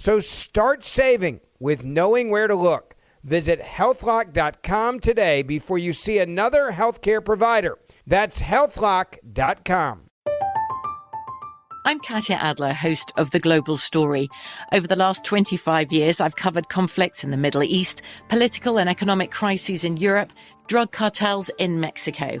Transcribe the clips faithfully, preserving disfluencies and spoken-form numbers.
So start saving with knowing where to look. Visit health lock dot com today before you see another healthcare provider. That's health lock dot com. I'm Katya Adler, host of The Global Story. Over the last twenty-five years, I've covered conflicts in the Middle East, political and economic crises in Europe, drug cartels in Mexico.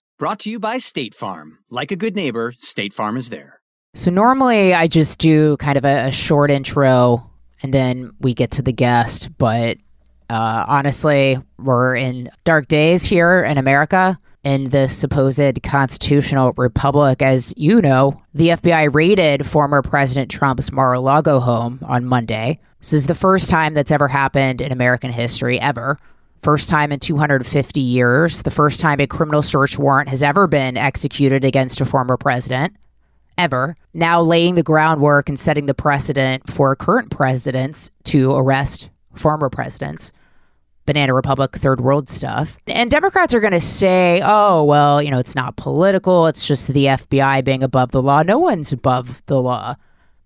Brought to you by State Farm. Like a good neighbor, State Farm is there. So normally I just do kind of a, a short intro and then we get to the guest. But uh, honestly, we're in dark days here in America in this supposed constitutional republic. As you know, the F B I raided former President Trump's Mar-a-Lago home on Monday. This is the first time that's ever happened in American history ever. First time in two hundred fifty years, the first time a criminal search warrant has ever been executed against a former president, ever. Now laying the groundwork and setting the precedent for current presidents to arrest former presidents. Banana Republic, third world stuff. And Democrats are going to say, oh, well, you know, it's not political. It's just the F B I being above the law. No one's above the law.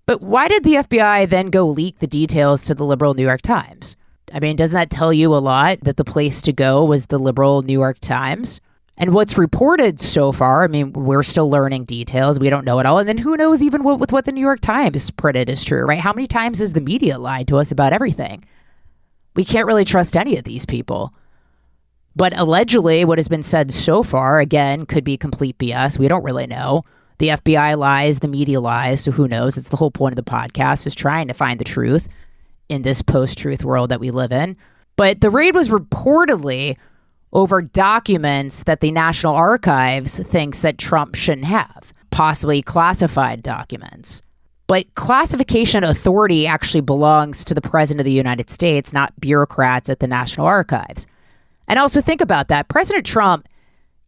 But why did the F B I then go leak the details to the liberal New York Times? I mean, doesn't that tell you a lot that the place to go was the liberal New York Times? And what's reported so far, I mean, we're still learning details. We don't know it all. And then who knows even what, with what the New York Times printed is true, right? How many times has the media lied to us about everything? We can't really trust any of these people. But allegedly, what has been said so far, again, could be complete B S. We don't really know. The F B I lies, the media lies. So who knows? It's the whole point of the podcast is trying to find the truth in this post-truth world that we live in. But the raid was reportedly over documents that the National Archives thinks that Trump shouldn't have, possibly classified documents. But classification authority actually belongs to the President of the United States, not bureaucrats at the National Archives. And also think about that. President Trump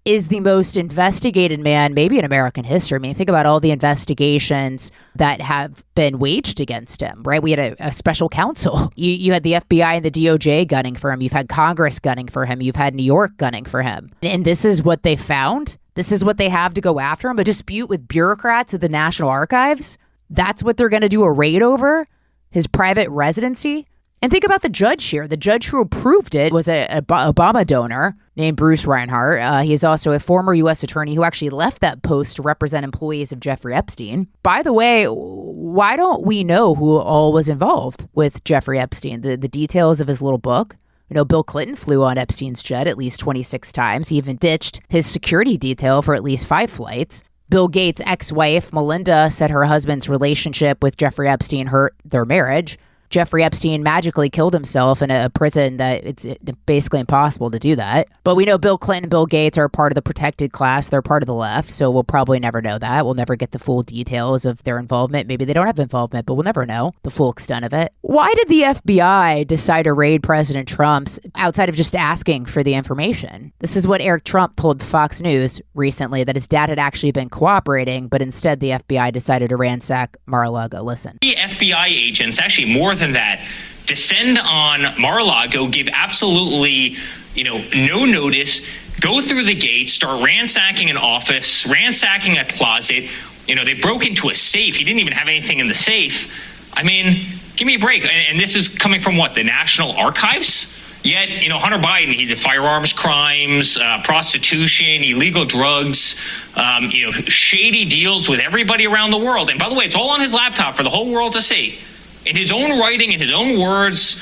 is the most investigated man maybe in American history. I mean, think about all the investigations that have been waged against him, right? We had a, a special counsel. You, you had the F B I and the D O J gunning for him. You've had Congress gunning for him. You've had New York gunning for him. And this is what they found. This is what they have to go after him. A dispute with bureaucrats at the National Archives. That's what they're going to do a raid over? His private residency? And think about the judge here. The judge who approved it was an Obama donor named Bruce Reinhart. Uh, he is also a former U S attorney who actually left that post to represent employees of Jeffrey Epstein. By the way, why don't we know who all was involved with Jeffrey Epstein? The, the details of his little book. You know, Bill Clinton flew on Epstein's jet at least twenty-six times. He even ditched his security detail for at least five flights. Bill Gates' ex-wife, Melinda, said her husband's relationship with Jeffrey Epstein hurt their marriage. Jeffrey Epstein magically killed himself in a prison that it's basically impossible to do that. But we know Bill Clinton and Bill Gates are part of the protected class. They're part of the left. So we'll probably never know that. We'll never get the full details of their involvement. Maybe they don't have involvement, but we'll never know the full extent of it. Why did the F B I decide to raid President Trump's outside of just asking for the information? This is what Eric Trump told Fox News recently, that his dad had actually been cooperating, but instead the F B I decided to ransack Mar-a-Lago. Listen. The F B I agents, actually more than that, descend on Mar-a-Lago, give absolutely, you know, no notice, go through the gates, start ransacking an office, ransacking a closet. You know, they broke into a safe. He didn't even have anything in the safe. I mean, give me a break. And, and this is coming from what, the National Archives? Yet, you know, Hunter Biden, he's a firearms crimes, uh, prostitution, illegal drugs, um, you know, shady deals with everybody around the world. And by the way, it's all on his laptop for the whole world to see. In his own writing, in his own words,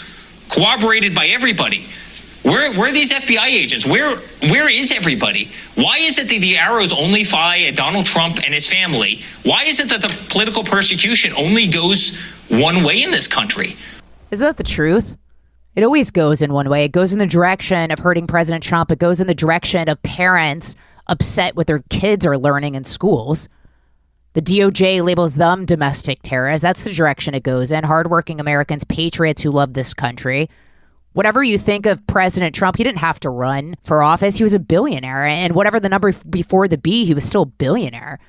corroborated by everybody. Where, where are these F B I agents? Where where is everybody? Why is it that the arrows only fly at Donald Trump and his family? Why is it that the political persecution only goes one way in this country? Is that the truth? It always goes in one way. It goes in the direction of hurting President Trump. It goes in the direction of parents upset with their kids are learning in schools. The D O J labels them domestic terrorists. That's the direction it goes in. Hardworking Americans, patriots who love this country. Whatever you think of President Trump, he didn't have to run for office. He was a billionaire. And whatever the number before the B, he was still a billionaire.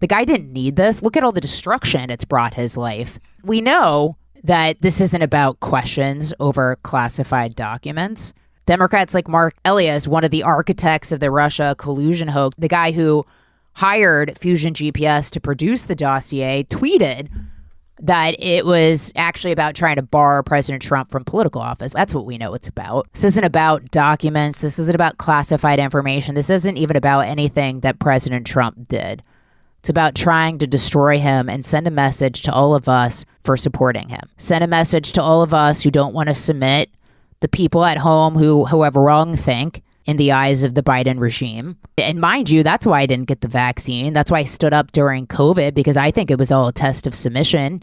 The guy didn't need this. Look at all the destruction it's brought his life. We know that this isn't about questions over classified documents. Democrats like Mark Elias, one of the architects of the Russia collusion hoax, the guy who hired Fusion G P S to produce the dossier, tweeted that it was actually about trying to bar President Trump from political office. That's what we know it's about. This isn't about documents. This isn't about classified information. This isn't even about anything that President Trump did. It's about trying to destroy him and send a message to all of us for supporting him. Send a message to all of us who don't want to submit, the people at home who, who have wrong think in the eyes of the Biden regime. And mind you, that's why I didn't get the vaccine. That's why I stood up during COVID, because I think it was all a test of submission.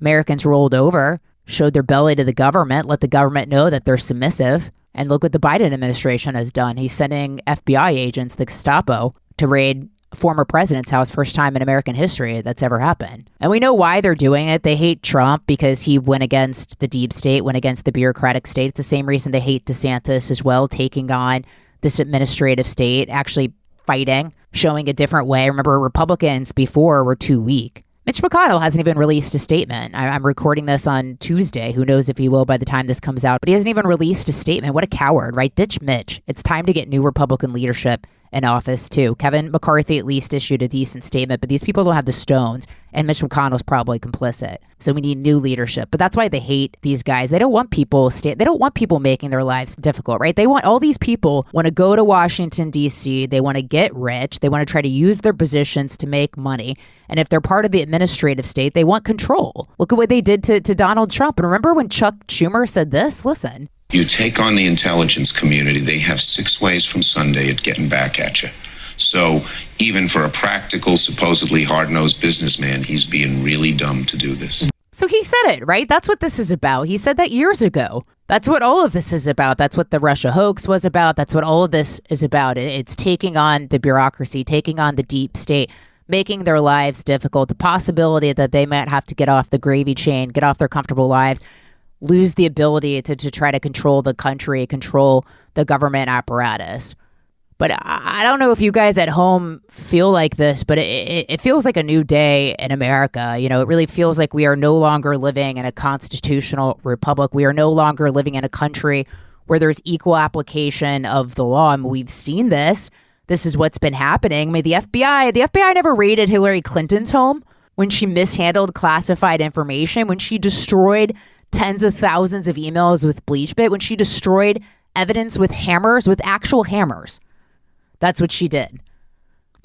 Americans rolled over, showed their belly to the government, let the government know that they're submissive. And look what the Biden administration has done. He's sending F B I agents, the Gestapo, to raid a former president's house, first time in American history that's ever happened. And we know why they're doing it. They hate Trump because he went against the deep state, went against the bureaucratic state. It's the same reason they hate DeSantis as well, taking on this administrative state, actually fighting, showing a different way. Remember, Republicans before were too weak. Mitch McConnell hasn't even released a statement. I- I'm recording this on Tuesday. Who knows if he will by the time this comes out, but he hasn't even released a statement. What a coward, right? Ditch Mitch. It's time to get new Republican leadership in office too. Kevin McCarthy at least issued a decent statement, but these people don't have the stones, and Mitch McConnell's probably complicit. So we need new leadership. But that's why they hate these guys. They don't want people stay, they don't want people making their lives difficult, right? They want all these people want to go to Washington, D C. They want to get rich. They want to try to use their positions to make money. And if they're part of the administrative state, they want control. Look at what they did to, to Donald Trump. And remember when Chuck Schumer said this? Listen. You take on the intelligence community, they have six ways from Sunday at getting back at you. So even for a practical, supposedly hard-nosed businessman, he's being really dumb to do this. So he said it, right? That's what this is about. He said that years ago. That's what all of this is about. That's what the Russia hoax was about. That's what all of this is about. It's taking on the bureaucracy, taking on the deep state, making their lives difficult. The possibility that they might have to get off the gravy chain, get off their comfortable lives, lose the ability to, to try to control the country, control the government apparatus. But I don't know if you guys at home feel like this, but it, it feels like a new day in America. You know, it really feels like we are no longer living in a constitutional republic. We are no longer living in a country where there's equal application of the law. And we've seen this. This is what's been happening. I mean, the F B I, the F B I never raided Hillary Clinton's home when she mishandled classified information, when she destroyed tens of thousands of emails with Bleachbit, when she destroyed evidence with hammers, with actual hammers. That's what she did.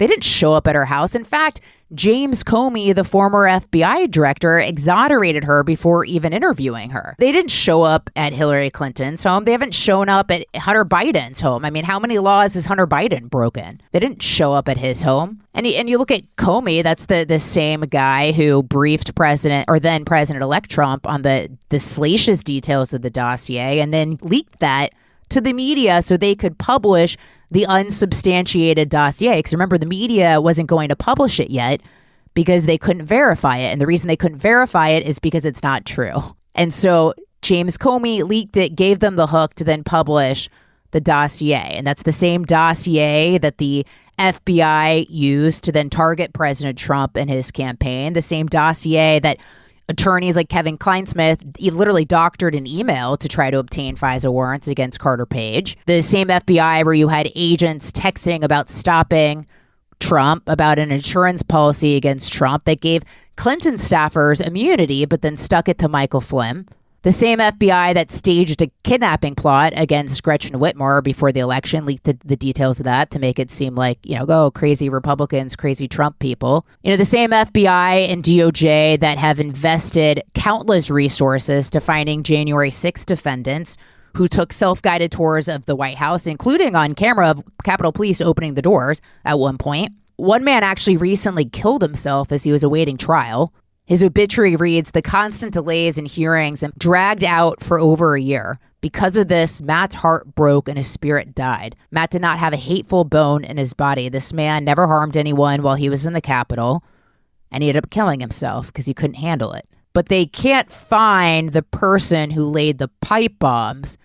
They didn't show up at her house. In fact, James Comey, the former F B I director, exonerated her before even interviewing her. They didn't show up at Hillary Clinton's home. They haven't shown up at Hunter Biden's home. I mean, how many laws has Hunter Biden broken? They didn't show up at his home. And he, and you look at Comey, that's the, the same guy who briefed President or then President-elect Trump on the, the salacious details of the dossier and then leaked that to the media so they could publish the unsubstantiated dossier. Because remember, the media wasn't going to publish it yet because they couldn't verify it. And the reason they couldn't verify it is because it's not true. And so James Comey leaked it, gave them the hook to then publish the dossier. And that's the same dossier that the F B I used to then target President Trump in his campaign, the same dossier that attorneys like Kevin Clinesmith literally doctored an email to try to obtain FISA warrants against Carter Page. The same F B I where you had agents texting about stopping Trump, about an insurance policy against Trump that gave Clinton staffers immunity, but then stuck it to Michael Flynn. The same F B I that staged a kidnapping plot against Gretchen Whitmer before the election, leaked the, the details of that to make it seem like, you know, oh, crazy Republicans, crazy Trump people. You know, the same F B I and D O J that have invested countless resources to finding January sixth defendants who took self-guided tours of the White House, including on camera of Capitol Police opening the doors at one point. One man actually recently killed himself as he was awaiting trial. His obituary reads, the constant delays in hearings and dragged out for over a year. Because of this, Matt's heart broke and his spirit died. Matt did not have a hateful bone in his body. This man never harmed anyone while he was in the Capitol, and he ended up killing himself because he couldn't handle it. But they can't find the person who laid the pipe bombs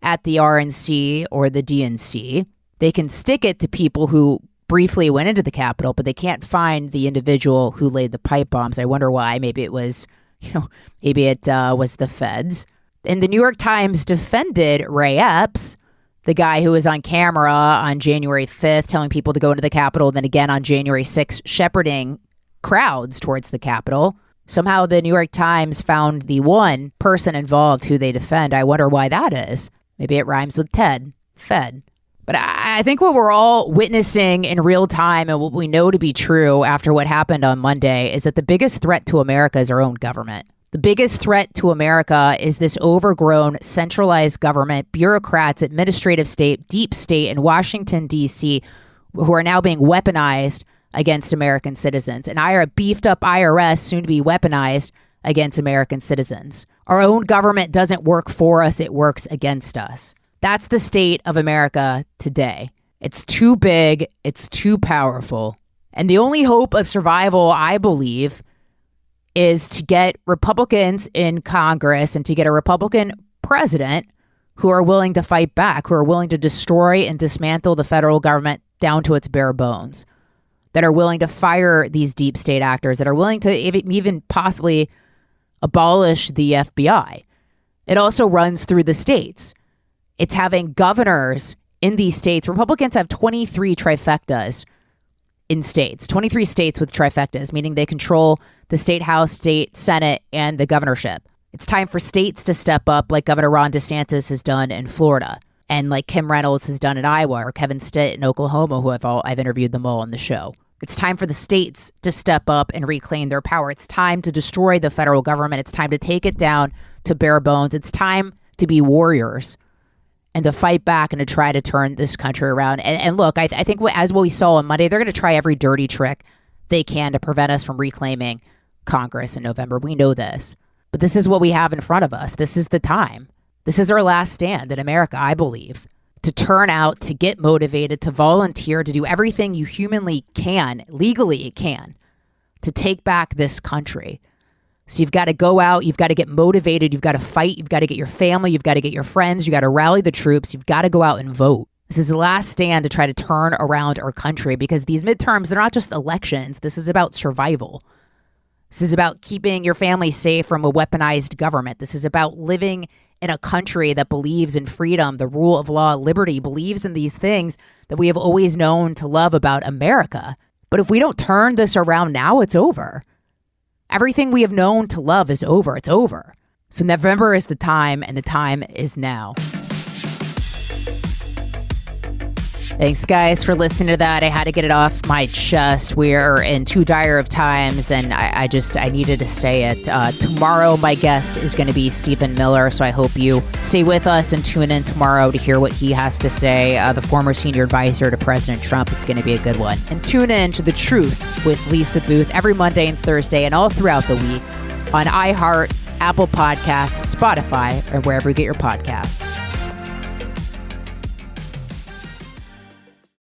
at the R N C or the D N C. They can stick it to people who briefly went into the Capitol, but they can't find the individual who laid the pipe bombs. I wonder why. Maybe it was, you know, maybe it uh, was the feds. And the New York Times defended Ray Epps, the guy who was on camera on January fifth, telling people to go into the Capitol, and then again on January sixth, shepherding crowds towards the Capitol. Somehow the New York Times found the one person involved who they defend. I wonder why that is. Maybe it rhymes with Ted, Fed. But I think what we're all witnessing in real time and what we know to be true after what happened on Monday is that the biggest threat to America is our own government. The biggest threat to America is this overgrown, centralized government, bureaucrats, administrative state, deep state in Washington, D C, who are now being weaponized against American citizens. And I R A beefed up I R S soon to be weaponized against American citizens. Our own government doesn't work for us. It works against us. That's the state of America today. It's too big. It's too powerful. And the only hope of survival, I believe, is to get Republicans in Congress and to get a Republican president who are willing to fight back, who are willing to destroy and dismantle the federal government down to its bare bones, that are willing to fire these deep state actors, that are willing to even possibly abolish the F B I. It also runs through the states. It's having governors in these states. Republicans have twenty-three trifectas in states, twenty-three states with trifectas, meaning they control the state house, state senate, and the governorship. It's time for states to step up like Governor Ron DeSantis has done in Florida and like Kim Reynolds has done in Iowa or Kevin Stitt in Oklahoma, who I've, all, I've interviewed them all on the show. It's time for the states to step up and reclaim their power. It's time to destroy the federal government. It's time to take it down to bare bones. It's time to be warriors and to fight back and to try to turn this country around. And, and look, I, th- I think what, as what we saw on Monday, they're going to try every dirty trick they can to prevent us from reclaiming Congress in November. We know this. But this is what we have in front of us. This is the time. This is our last stand in America, I believe, to turn out, to get motivated, to volunteer, to do everything you humanly can, legally can, to take back this country. So you've got to go out, you've got to get motivated, you've got to fight, you've got to get your family, you've got to get your friends, you've got to rally the troops, you've got to go out and vote. This is the last stand to try to turn around our country, because these midterms, they're not just elections. This is about survival. This is about keeping your family safe from a weaponized government. This is about living in a country that believes in freedom, the rule of law, liberty, believes in these things that we have always known to love about America. But if we don't turn this around now, it's over. Everything we have known to love is over. It's over. So November is the time, and the time is now. Thanks, guys, for listening to that. I had to get it off my chest. We're in too dire of times, and I, I just, I needed to say it. Uh, tomorrow, my guest is going to be Stephen Miller, so I hope you stay with us and tune in tomorrow to hear what he has to say, uh, the former senior advisor to President Trump. It's going to be a good one. And tune in to The Truth with Lisa Booth every Monday and Thursday and all throughout the week on iHeart, Apple Podcasts, Spotify, or wherever you get your podcasts.